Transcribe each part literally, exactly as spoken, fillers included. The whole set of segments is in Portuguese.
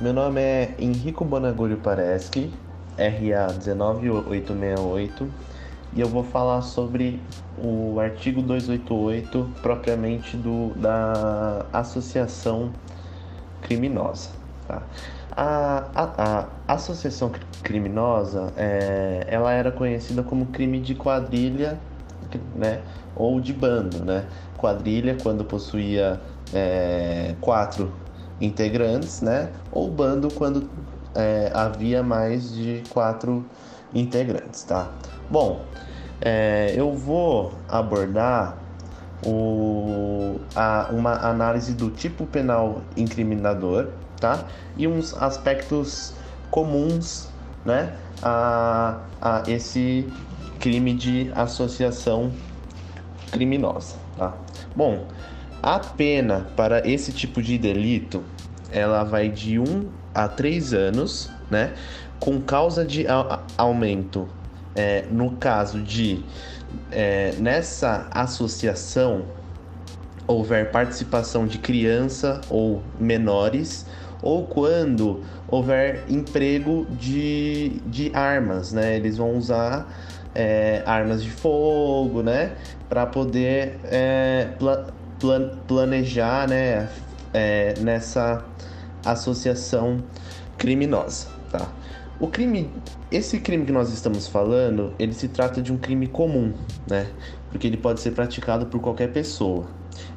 Meu nome é Henrico Bonagulho Pareski, R A um nove oito seis oito, e eu vou falar sobre o artigo duzentos e oitenta e oito propriamente do, da associação criminosa. Tá? A, a, a associação criminosa é, ela era conhecida como crime de quadrilha, né, ou de bando, né? Quadrilha quando possuía é, quatro integrantes, né? Ou bando quando é, havia mais de quatro integrantes, tá? Bom, é, eu vou abordar o, a, uma análise do tipo penal incriminador, tá? E uns aspectos comuns, né? A, a esse crime de associação criminosa, tá? Bom, a pena para esse tipo de delito, ela vai de um a três anos, né? Com causa de aumento, é, no caso de, é, nessa associação, houver participação de criança ou menores, ou quando houver emprego de, de armas, né? Eles vão usar é, armas de fogo, né? Para poder... É, pla- planejar, né, é, nessa associação criminosa, tá? O crime, esse crime que nós estamos falando, ele se trata de um crime comum, né? Porque ele pode ser praticado por qualquer pessoa.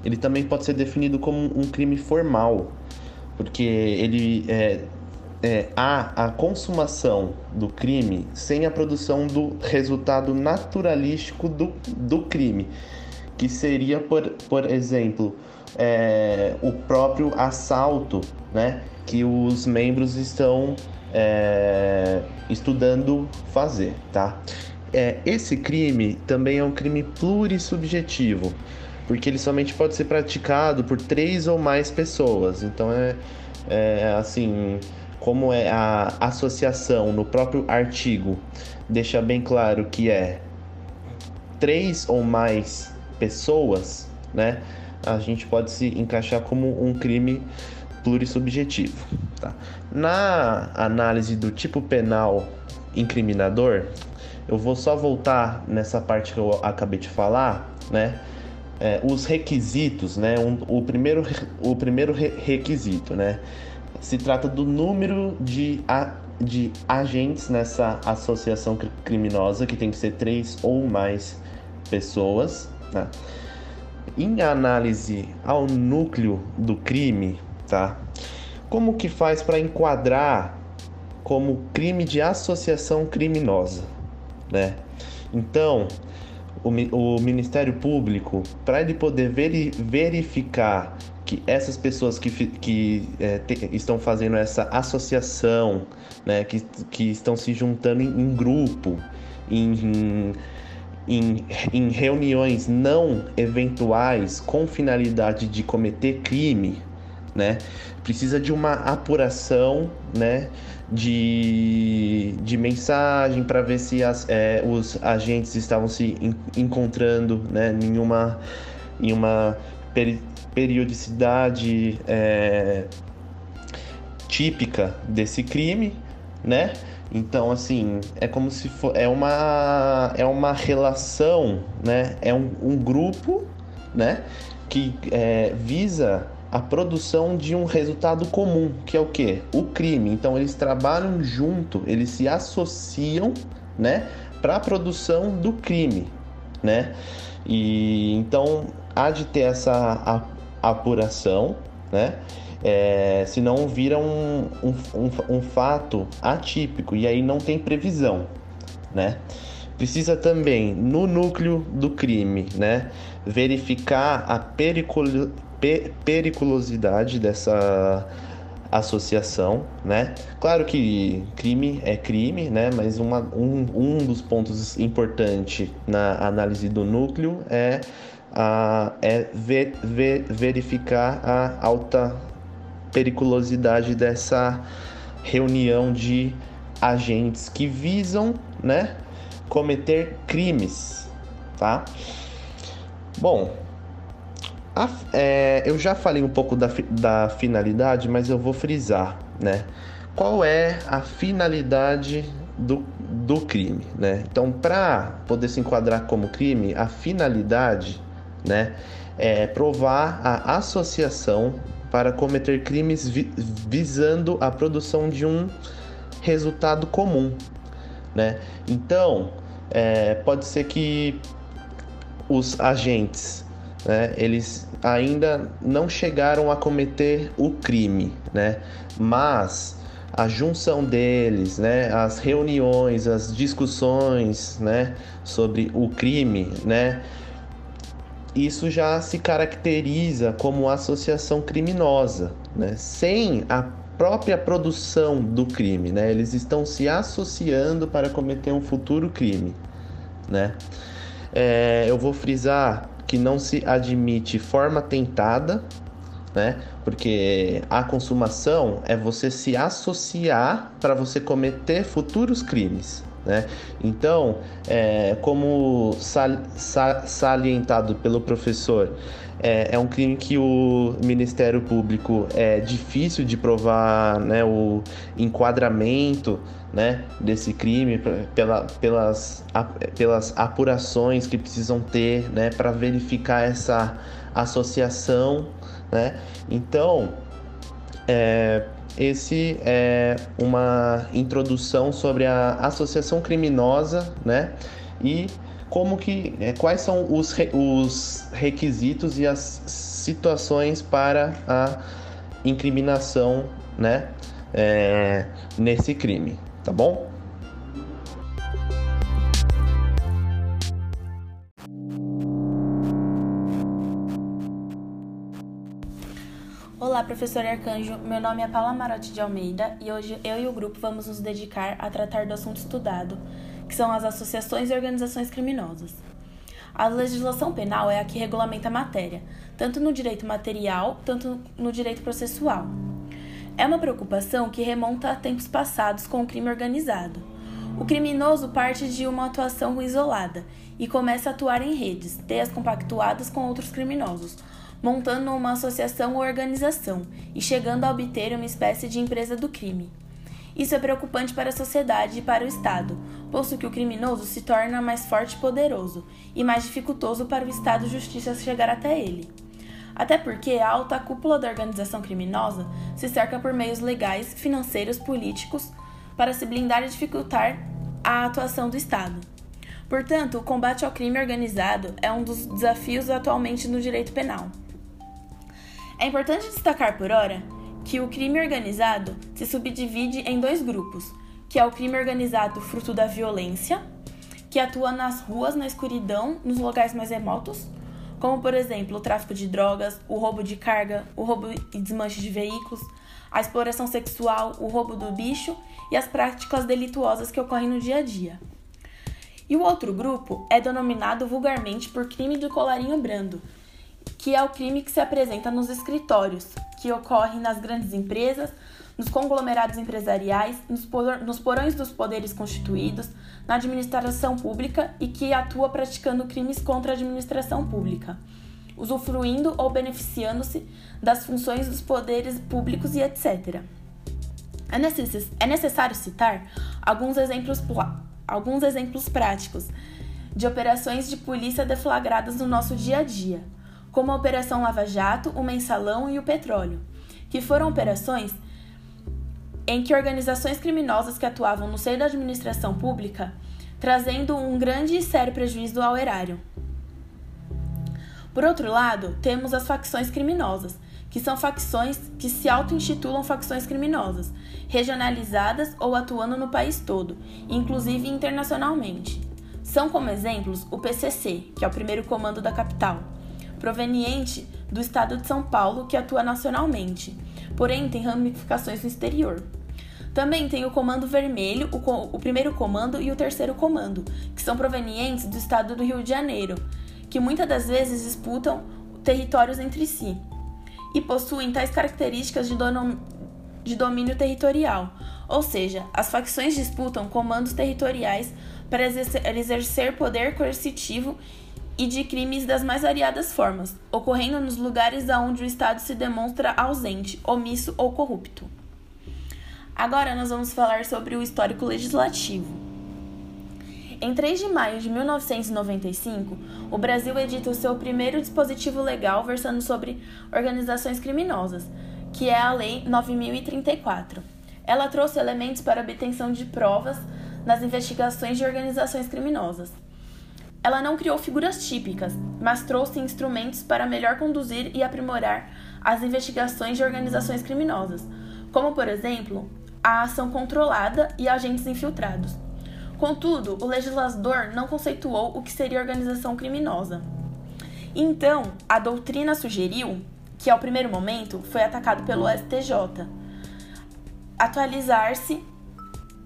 Ele também pode ser definido como um crime formal, porque ele é, é, há a consumação do crime sem a produção do resultado naturalístico do, do crime, que seria, por, por exemplo, é, o próprio assalto, né, que os membros estão é, estudando fazer, tá? É, esse crime também é um crime plurissubjetivo, porque ele somente pode ser praticado por três ou mais pessoas. Então, é, é assim, como é a associação no próprio artigo, deixa bem claro que é três ou mais pessoas, né? A gente pode se encaixar como um crime plurissubjetivo, tá? Na análise do tipo penal incriminador, eu vou só voltar nessa parte que eu acabei de falar, né? É, os requisitos, né? Um, o primeiro, o primeiro re- requisito, né? Se trata do número de, a, de agentes nessa associação criminosa, que tem que ser três ou mais pessoas. Tá? Em análise ao núcleo do crime, tá? Como que faz para enquadrar como crime de associação criminosa, né? Então, o, o Ministério Público, para ele poder veri, verificar que essas pessoas que, que é, te, estão fazendo essa associação, né, que, que estão se juntando em, em grupo, em... em Em, em reuniões não eventuais com finalidade de cometer crime, né? Precisa de uma apuração, né? de, de mensagem para ver se as, é, os agentes estavam se in, encontrando, né? em uma, em uma peri, periodicidade é, típica desse crime, né? Então, assim, é como se for, é uma, é uma relação, né? É um, um grupo, né? Que é, visa a produção de um resultado comum, que é o quê? O crime. Então, eles trabalham junto, eles se associam, né? Para a produção do crime, né? E, então, há de ter essa apuração, né? É, senão vira um, um, um, um fato atípico e aí não tem previsão, né? Precisa também, no núcleo do crime, né, verificar a pericul- per- periculosidade dessa associação, né? Claro que crime é crime, né? Mas uma, um, um dos pontos importantes na análise do núcleo é, a, é ver, ver, verificar a alta periculosidade dessa reunião de agentes que visam, né, cometer crimes, tá? Bom, a, é, eu já falei um pouco da, da finalidade, mas eu vou frisar, né? Qual é a finalidade do, do crime, né? Então, para poder se enquadrar como crime, a finalidade, né, é provar a associação para cometer crimes vi- visando a produção de um resultado comum, né? Então, é, pode ser que os agentes, né, eles ainda não chegaram a cometer o crime, né? Mas a junção deles, né, as reuniões, as discussões, né, sobre o crime, né, isso já se caracteriza como associação criminosa, né, sem a própria produção do crime, né, eles estão se associando para cometer um futuro crime, né. É, eu vou frisar que não se admite forma tentada, né? Porque a consumação é você se associar para você cometer futuros crimes, né? Então, é, como sal, sal, salientado pelo professor, é, é um crime que o Ministério Público é difícil de provar, né, o enquadramento, né, desse crime pela, pelas, pelas apurações que precisam ter, né, para verificar essa associação, né? Então, é, esse é uma introdução sobre a associação criminosa, né? E como que, é, quais são os, re, os requisitos e as situações para a incriminação, né, é, nesse crime, tá bom? Olá, professor Arcanjo, meu nome é Paula Marotti de Almeida e hoje eu e o grupo vamos nos dedicar a tratar do assunto estudado, que são as associações e organizações criminosas. A legislação penal é a que regulamenta a matéria, tanto no direito material, tanto no direito processual. É uma preocupação que remonta a tempos passados com o crime organizado. O criminoso parte de uma atuação isolada e começa a atuar em redes, teias compactuadas com outros criminosos, montando uma associação ou organização e chegando a obter uma espécie de empresa do crime. Isso é preocupante para a sociedade e para o Estado, posto que o criminoso se torna mais forte e poderoso, e mais dificultoso para o Estado e Justiça chegar até ele. Até porque a alta cúpula da organização criminosa se cerca por meios legais, financeiros, políticos, para se blindar e dificultar a atuação do Estado. Portanto, o combate ao crime organizado é um dos desafios atualmente no direito penal. É importante destacar por ora que o crime organizado se subdivide em dois grupos, que é o crime organizado fruto da violência, que atua nas ruas, na escuridão, nos locais mais remotos, como por exemplo o tráfico de drogas, o roubo de carga, o roubo e desmanche de veículos, a exploração sexual, o roubo do bicho e as práticas delituosas que ocorrem no dia a dia. E o outro grupo é denominado vulgarmente por crime do colarinho brando, que é o crime que se apresenta nos escritórios, que ocorre nas grandes empresas, nos conglomerados empresariais, nos, por- nos porões dos poderes constituídos, na administração pública e que atua praticando crimes contra a administração pública, usufruindo ou beneficiando-se das funções dos poderes públicos e etcétera. É, necess- é necessário citar alguns exemplos, pl- alguns exemplos práticos de operações de polícia deflagradas no nosso dia a dia, como a Operação Lava Jato, o Mensalão e o Petróleo, que foram operações em que organizações criminosas que atuavam no seio da administração pública, trazendo um grande e sério prejuízo ao erário. Por outro lado, temos as facções criminosas, que são facções que se auto-intitulam facções criminosas, regionalizadas ou atuando no país todo, inclusive internacionalmente. São como exemplos o P C C, que é o Primeiro Comando da capital, proveniente do estado de São Paulo, que atua nacionalmente, porém tem ramificações no exterior. Também tem o Comando Vermelho, o, co- o Primeiro Comando e o Terceiro Comando, que são provenientes do estado do Rio de Janeiro, que muitas das vezes disputam territórios entre si e possuem tais características de, dono- de domínio territorial, ou seja, as facções disputam comandos territoriais para exercer, exercer poder coercitivo e de crimes das mais variadas formas, ocorrendo nos lugares onde o Estado se demonstra ausente, omisso ou corrupto. Agora nós vamos falar sobre o histórico legislativo. Em três de maio de mil novecentos e noventa e cinco, o Brasil edita o seu primeiro dispositivo legal versando sobre organizações criminosas, que é a Lei nove mil e trinta e quatro. Ela trouxe elementos para obtenção de provas nas investigações de organizações criminosas. Ela não criou figuras típicas, mas trouxe instrumentos para melhor conduzir e aprimorar as investigações de organizações criminosas, como, por exemplo, a ação controlada e agentes infiltrados. Contudo, o legislador não conceituou o que seria organização criminosa. Então, a doutrina sugeriu, que ao primeiro momento foi atacado pelo S T J, atualizar-se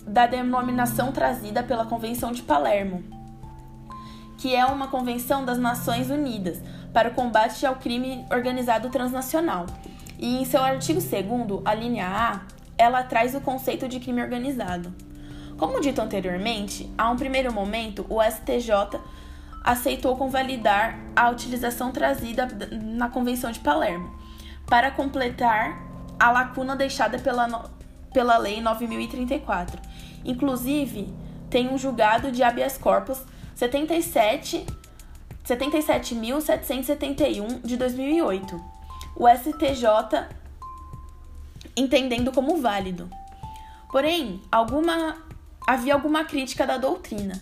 da denominação trazida pela Convenção de Palermo, que é uma convenção das Nações Unidas para o combate ao crime organizado transnacional. E em seu artigo segundo, a linha A, ela traz o conceito de crime organizado. Como dito anteriormente, a um primeiro momento, o S T J aceitou convalidar a utilização trazida na Convenção de Palermo para completar a lacuna deixada pela, pela Lei nove mil e trinta e quatro. Inclusive, tem um julgado de habeas corpus setenta e sete mil setecentos e setenta e um de dois mil e oito, o S T J entendendo como válido. Porém, alguma, havia alguma crítica da doutrina,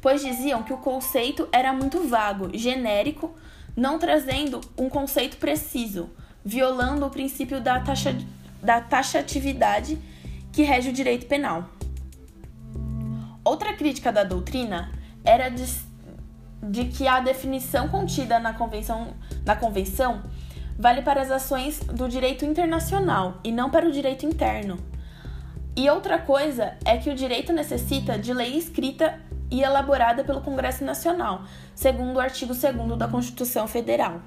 pois diziam que o conceito era muito vago, genérico, não trazendo um conceito preciso, violando o princípio da, taxa, da taxatividade que rege o direito penal. Outra crítica da doutrina era de, de que a definição contida na convenção, na convenção vale para as ações do direito internacional e não para o direito interno. E outra coisa é que o direito necessita de lei escrita e elaborada pelo Congresso Nacional, segundo o artigo segundo da Constituição Federal.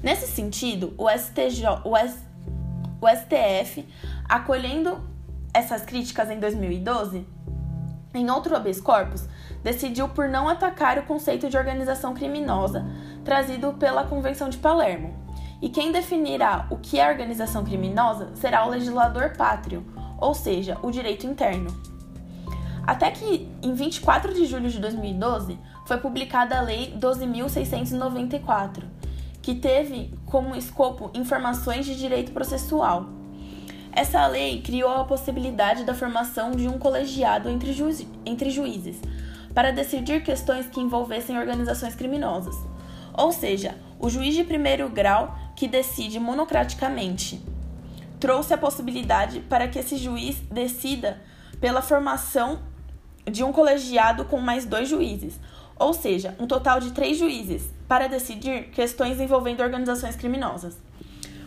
Nesse sentido, o, S T J, o, S, o S T F, acolhendo essas críticas em dois mil e doze, em outro habeas corpus, decidiu por não atacar o conceito de organização criminosa trazido pela Convenção de Palermo. E quem definirá o que é organização criminosa será o legislador pátrio, ou seja, o direito interno. Até que, em vinte e quatro de julho de dois mil e doze, foi publicada a Lei doze mil seiscentos e noventa e quatro, que teve como escopo informações de direito processual. Essa lei criou a possibilidade da formação de um colegiado entre, juiz, entre juízes, para decidir questões que envolvessem organizações criminosas, ou seja, o juiz de primeiro grau que decide monocraticamente. Trouxe a possibilidade para que esse juiz decida pela formação de um colegiado com mais dois juízes, ou seja, um total de três juízes, para decidir questões envolvendo organizações criminosas.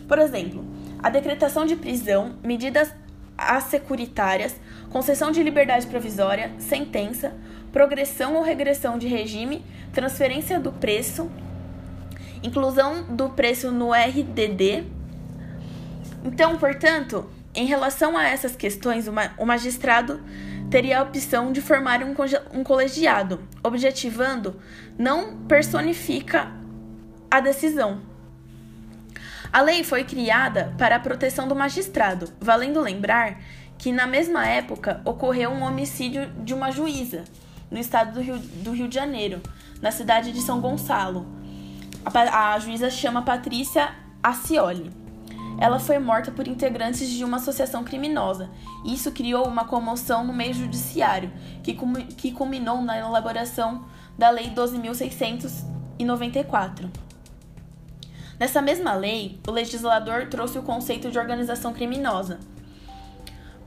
Por exemplo, a decretação de prisão, medidas assecuritárias, concessão de liberdade provisória, sentença, progressão ou regressão de regime, transferência do preço, inclusão do preço no R D D. Então, portanto, em relação a essas questões, o magistrado teria a opção de formar um colegiado, objetivando não personifica a decisão. A lei foi criada para a proteção do magistrado, valendo lembrar que na mesma época ocorreu um homicídio de uma juíza no estado do Rio, do Rio de Janeiro, na cidade de São Gonçalo. A, a juíza chama Patrícia Acioli. Ela foi morta por integrantes de uma associação criminosa. Isso criou uma comoção no meio judiciário, que culminou na elaboração da Lei doze mil seiscentos e noventa e quatro. Nessa mesma lei, o legislador trouxe o conceito de organização criminosa.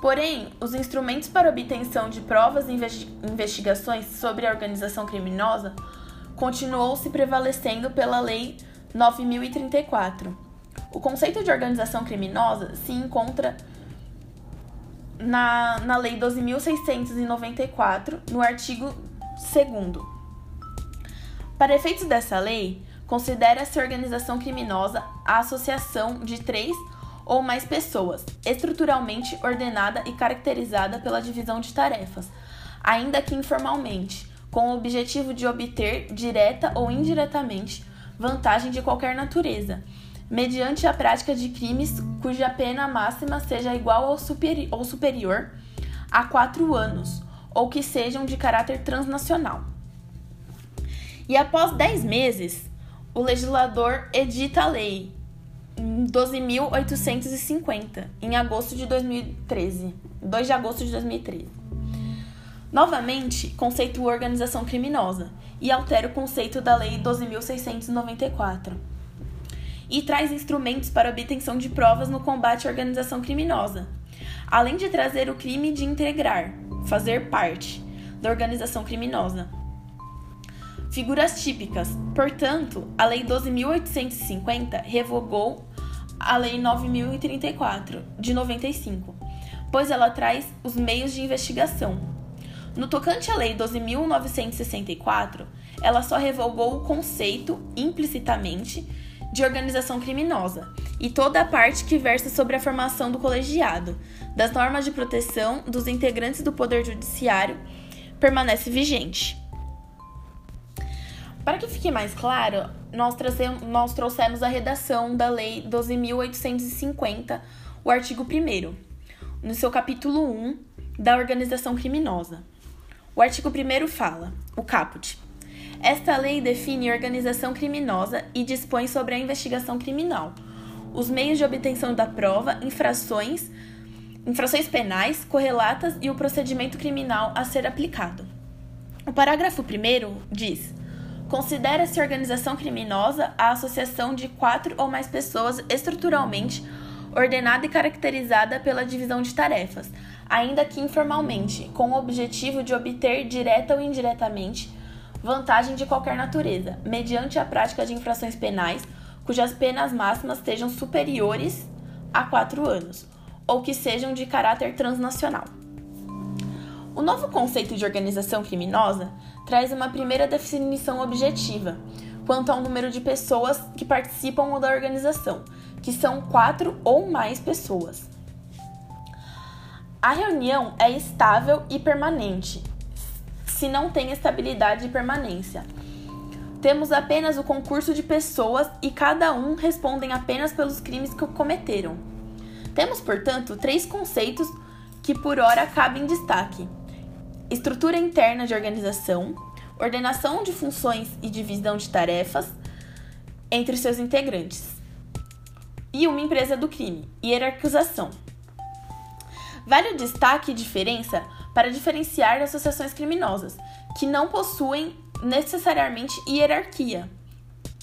Porém, os instrumentos para obtenção de provas e investigações sobre a organização criminosa continuou se prevalecendo pela Lei nove mil e trinta e quatro. O conceito de organização criminosa se encontra na, na Lei doze mil seiscentos e noventa e quatro, no artigo segundo. Para efeitos dessa lei, considera-se organização criminosa a associação de três ou mais pessoas, estruturalmente ordenada e caracterizada pela divisão de tarefas, ainda que informalmente, com o objetivo de obter, direta ou indiretamente, vantagem de qualquer natureza, mediante a prática de crimes cuja pena máxima seja igual ou, superi- ou superior a quatro anos, ou que sejam de caráter transnacional. E após dez meses, o legislador edita a lei doze mil oitocentos e cinquenta, em agosto de dois mil e treze, dois de agosto de dois mil e treze. Novamente, conceitua organização criminosa e altera o conceito da Lei doze mil seiscentos e noventa e quatro e traz instrumentos para obtenção de provas no combate à organização criminosa, além de trazer o crime de integrar, fazer parte, da organização criminosa. Figuras típicas. Portanto, a Lei doze mil oitocentos e cinquenta revogou a Lei nove mil e trinta e quatro, de noventa e cinco, pois ela traz os meios de investigação. No tocante à Lei doze mil novecentos e sessenta e quatro, ela só revogou o conceito, implicitamente, de organização criminosa e toda a parte que versa sobre a formação do colegiado, das normas de proteção dos integrantes do Poder Judiciário, permanece vigente. Para que fique mais claro, nós, trazemos, nós trouxemos a redação da Lei doze mil oitocentos e cinquenta, o artigo primeiro, no seu capítulo um, da organização criminosa. O artigo primeiro fala, o caput: esta lei define organização criminosa e dispõe sobre a investigação criminal, os meios de obtenção da prova, infrações, infrações penais, correlatas e o procedimento criminal a ser aplicado. O parágrafo primeiro diz: considera-se organização criminosa a associação de quatro ou mais pessoas estruturalmente ordenada e caracterizada pela divisão de tarefas, ainda que informalmente, com o objetivo de obter, direta ou indiretamente, vantagem de qualquer natureza, mediante a prática de infrações penais, cujas penas máximas sejam superiores a quatro anos, ou que sejam de caráter transnacional. O novo conceito de organização criminosa traz uma primeira definição objetiva quanto ao número de pessoas que participam da organização, que são quatro ou mais pessoas. A reunião é estável e permanente, se não tem estabilidade e permanência. Temos apenas o concurso de pessoas e cada um respondem apenas pelos crimes que cometeram. Temos, portanto, três conceitos que por ora cabem em destaque: estrutura interna de organização, ordenação de funções e divisão de tarefas entre seus integrantes, e uma empresa do crime, hierarquização. Vale o destaque e diferença para diferenciar associações criminosas, que não possuem necessariamente hierarquia,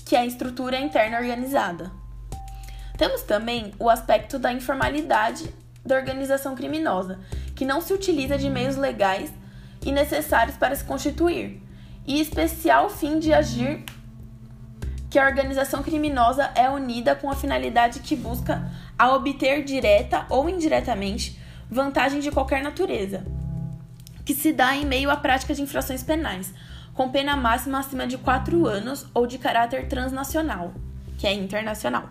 que é a estrutura interna organizada. Temos também o aspecto da informalidade da organização criminosa, que não se utiliza de meios legais e necessários para se constituir, e especial fim de agir, que a organização criminosa é unida com a finalidade que busca a obter direta ou indiretamente vantagem de qualquer natureza, que se dá em meio à prática de infrações penais, com pena máxima acima de quatro anos ou de caráter transnacional, que é internacional.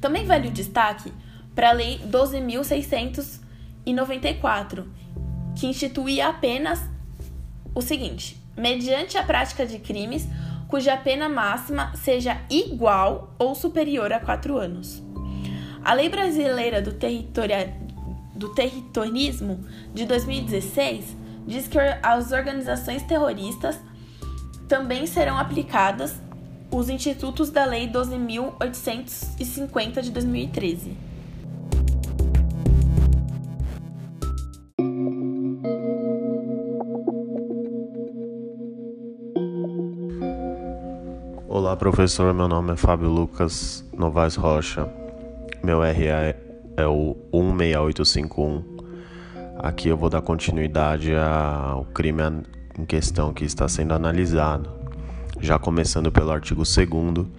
Também vale o destaque para a Lei doze mil seiscentos e noventa e quatro, que instituía apenas o seguinte: mediante a prática de crimes cuja pena máxima seja igual ou superior a quatro anos. A Lei Brasileira do, territoria... do Territorismo de dois mil e dezesseis diz que às organizações terroristas também serão aplicadas os institutos da Lei doze mil oitocentos e cinquenta de dois mil e treze. Olá, professor, meu nome é Fábio Lucas Novaes Rocha, meu R A é o um seis oito cinco um. Aqui eu vou dar continuidade ao crime em questão que está sendo analisado, já começando pelo artigo segundo,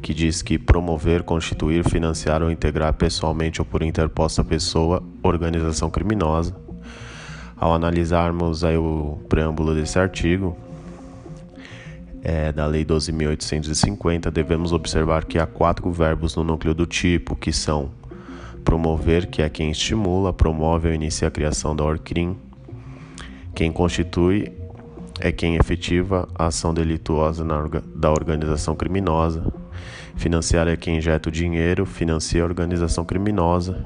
que diz que promover, constituir, financiar ou integrar pessoalmente ou por interposta pessoa organização criminosa. Ao analisarmos aí o preâmbulo desse artigo, É, da Lei doze mil oitocentos e cinquenta, devemos observar que há quatro verbos no núcleo do tipo, que são promover, que é quem estimula, promove ou inicia a criação da orcrim; quem constitui é quem efetiva a ação delituosa na orga, da organização criminosa; Financiar é quem injeta o dinheiro, financia a organização criminosa.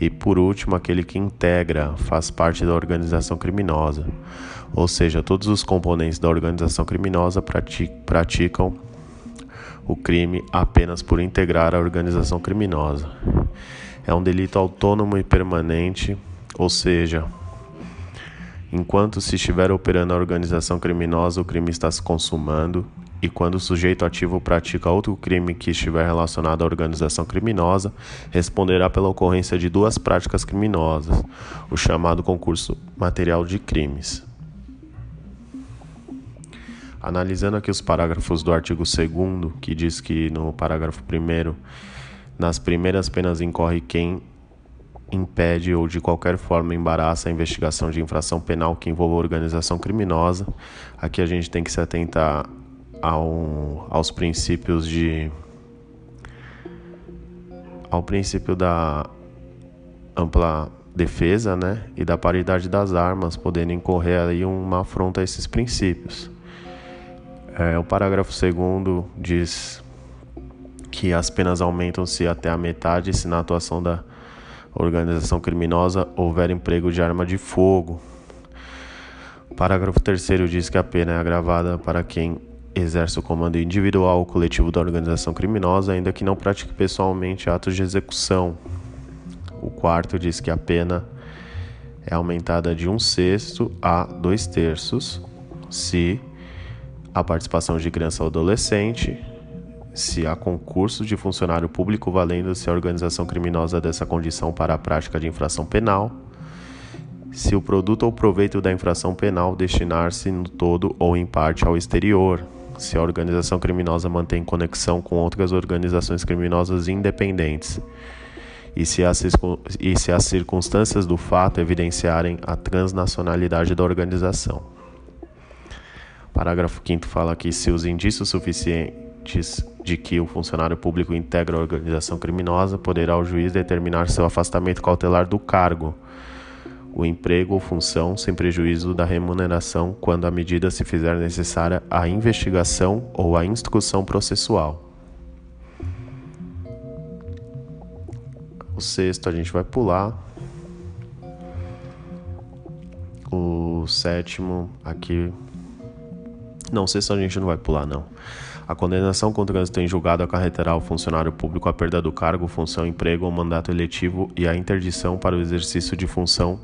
E, por último, aquele que integra, faz parte da organização criminosa. Ou seja, todos os componentes da organização criminosa praticam o crime apenas por integrar a organização criminosa. É um delito autônomo e permanente, ou seja, enquanto se estiver operando a organização criminosa, o crime está se consumando. E quando o sujeito ativo pratica outro crime que estiver relacionado à organização criminosa, responderá pela ocorrência de duas práticas criminosas, o chamado concurso material de crimes. Analisando aqui os parágrafos do artigo segundo, que diz que no parágrafo primeiro, nas primeiras penas incorre quem impede ou de qualquer forma embaraça a investigação de infração penal que envolva organização criminosa. Aqui a gente tem que se atentar Ao, aos princípios de ao princípio da ampla defesa, né, e da paridade das armas, podendo incorrer aí uma afronta a esses princípios. É, o parágrafo segundo diz que as penas aumentam-se até a metade se na atuação da organização criminosa houver emprego de arma de fogo. O parágrafo terceiro diz que a pena é agravada para quem exerce o comando individual ou coletivo da organização criminosa, ainda que não pratique pessoalmente atos de execução. O quarto diz que a pena é aumentada de um sexto a dois terços se a participação de criança ou adolescente, se há concurso de funcionário público, valendo-se a organização criminosa dessa condição para a prática de infração penal, se o produto ou proveito da infração penal destinar-se no todo ou em parte ao exterior, se a organização criminosa mantém conexão com outras organizações criminosas independentes e se as, e se as circunstâncias do fato evidenciarem a transnacionalidade da organização. Parágrafo quinto fala que se os indícios suficientes de que o funcionário público integra a organização criminosa, poderá o juiz determinar seu afastamento cautelar do cargo, o emprego ou função, sem prejuízo da remuneração, quando a medida se fizer necessária à investigação ou à instrução processual. O sexto a gente vai pular. O sétimo aqui... Não, o sexto a gente não vai pular, não. A condenação com trânsito em julgado acarretará ao funcionário público a perda do cargo, função, emprego ou mandato eletivo e a interdição para o exercício de função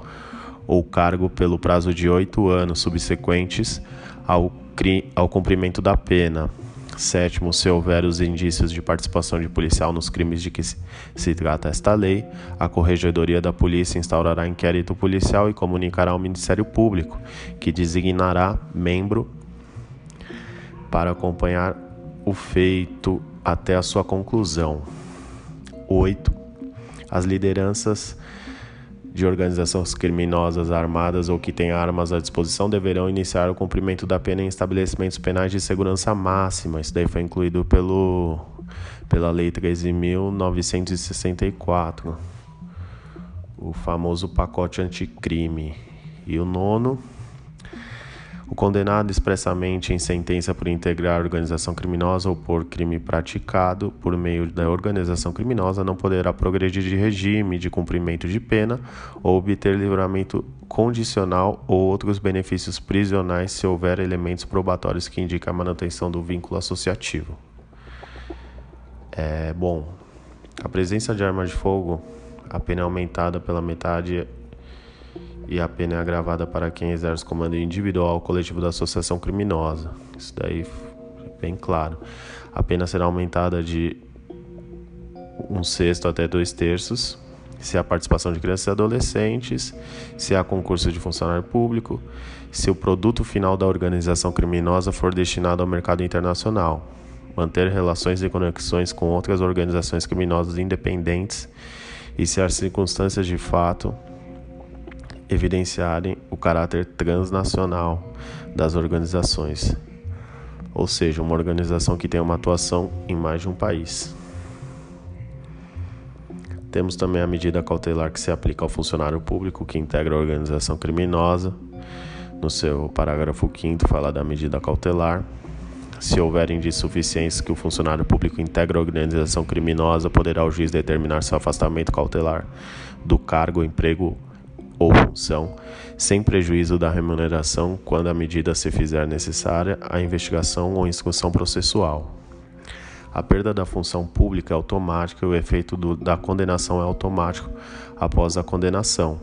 ou cargo pelo prazo de oito anos subsequentes ao, cri- ao cumprimento da pena. Sétimo, se houver os indícios de participação de policial nos crimes de que se, se trata esta lei, a Corregedoria da Polícia instaurará inquérito policial e comunicará ao Ministério Público, que designará membro para acompanhar o feito até a sua conclusão. oito. As lideranças de organizações criminosas armadas ou que têm armas à disposição deverão iniciar o cumprimento da pena em estabelecimentos penais de segurança máxima. Isso daí foi incluído pelo, pela Lei treze mil novecentos e sessenta e quatro, o famoso pacote anticrime. E o nono... O condenado expressamente em sentença por integrar a organização criminosa ou por crime praticado por meio da organização criminosa não poderá progredir de regime de cumprimento de pena ou obter livramento condicional ou outros benefícios prisionais se houver elementos probatórios que indiquem a manutenção do vínculo associativo. É, bom, a presença de arma de fogo, a pena é aumentada pela metade e a pena é agravada para quem exerce comando individual ou coletivo da associação criminosa. Isso daí é bem claro. A pena será aumentada de um sexto até dois terços, se há participação de crianças e adolescentes, se há concurso de funcionário público, se o produto final da organização criminosa for destinado ao mercado internacional, manter relações e conexões com outras organizações criminosas independentes e se as circunstâncias de fato evidenciarem o caráter transnacional das organizações, ou seja, uma organização que tem uma atuação em mais de um país. Temos também a medida cautelar que se aplica ao funcionário público que integra a organização criminosa. No seu parágrafo quinto fala da medida cautelar. Se houver insuficiência que o funcionário público integra a organização criminosa, poderá o juiz determinar seu afastamento cautelar do cargo, emprego ou função, sem prejuízo da remuneração, quando a medida se fizer necessária à investigação ou instrução processual. A perda da função pública é automática e o efeito do, da condenação é automático após a condenação.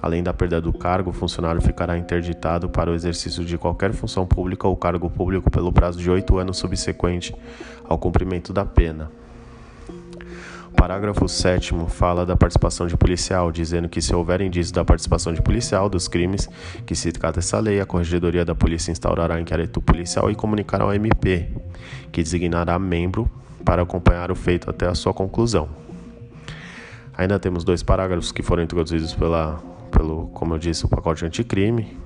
Além da perda do cargo, o funcionário ficará interditado para o exercício de qualquer função pública ou cargo público pelo prazo de oito anos subsequente ao cumprimento da pena. O parágrafo sétimo fala da participação de policial, dizendo que se houver indício da participação de policial dos crimes que se trata essa lei, a Corregedoria da Polícia instaurará inquérito policial e comunicará ao M P, que designará membro para acompanhar o feito até a sua conclusão. Ainda temos dois parágrafos que foram introduzidos pela... Pelo, como eu disse, o pacote anticrime,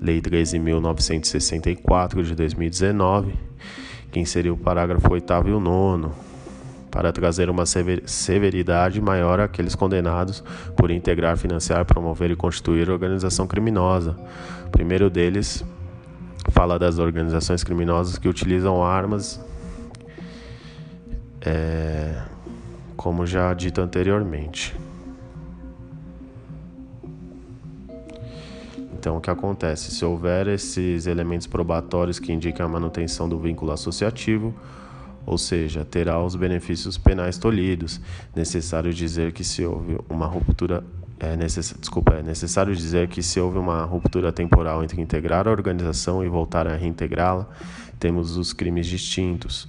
Lei treze mil novecentos e sessenta e quatro de dois mil e dezenove, que inseriu o parágrafo oitavo e o nono, para trazer uma severidade maior àqueles condenados por integrar, financiar, promover e constituir organização criminosa. O primeiro deles fala das organizações criminosas que utilizam armas, é, como já dito anteriormente. Então, o que acontece? Se houver esses elementos probatórios que indiquem a manutenção do vínculo associativo, ou seja, terá os benefícios penais tolhidos. Necessário dizer que se houve uma ruptura, é necess, desculpa, é necessário dizer que se houve uma ruptura temporal entre integrar a organização e voltar a reintegrá-la, temos os crimes distintos.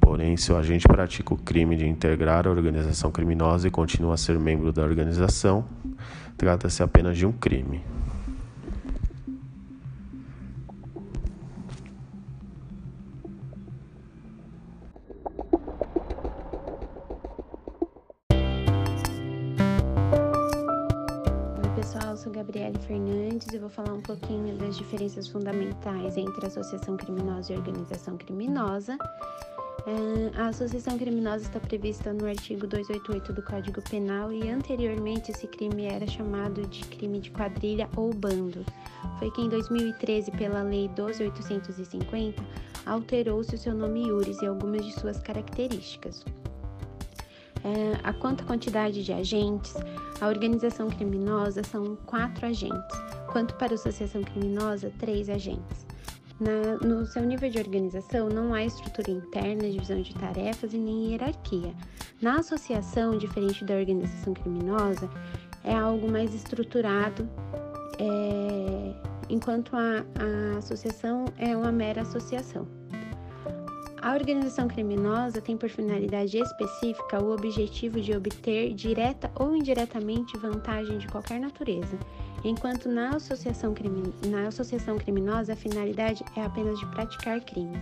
Porém, se o agente pratica o crime de integrar a organização criminosa e continua a ser membro da organização, trata-se apenas de um crime. Eu vou falar um pouquinho das diferenças fundamentais entre associação criminosa e organização criminosa. A associação criminosa está prevista no artigo duzentos e oitenta e oito do Código Penal e anteriormente esse crime era chamado de crime de quadrilha ou bando. Foi que em dois mil e treze, pela Lei doze mil oitocentos e cinquenta, alterou-se o seu nome iuris e algumas de suas características. A quanto à quantidade de agentes, a organização criminosa são quatro agentes, quanto para a associação criminosa, três agentes. Na, no seu nível de organização, não há estrutura interna, divisão de tarefas e nem hierarquia. Na associação, diferente da organização criminosa, é algo mais estruturado, é, enquanto a, a associação é uma mera associação. A organização criminosa tem por finalidade específica o objetivo de obter direta ou indiretamente vantagem de qualquer natureza, enquanto na associação, crimi- na associação criminosa a finalidade é apenas de praticar crimes.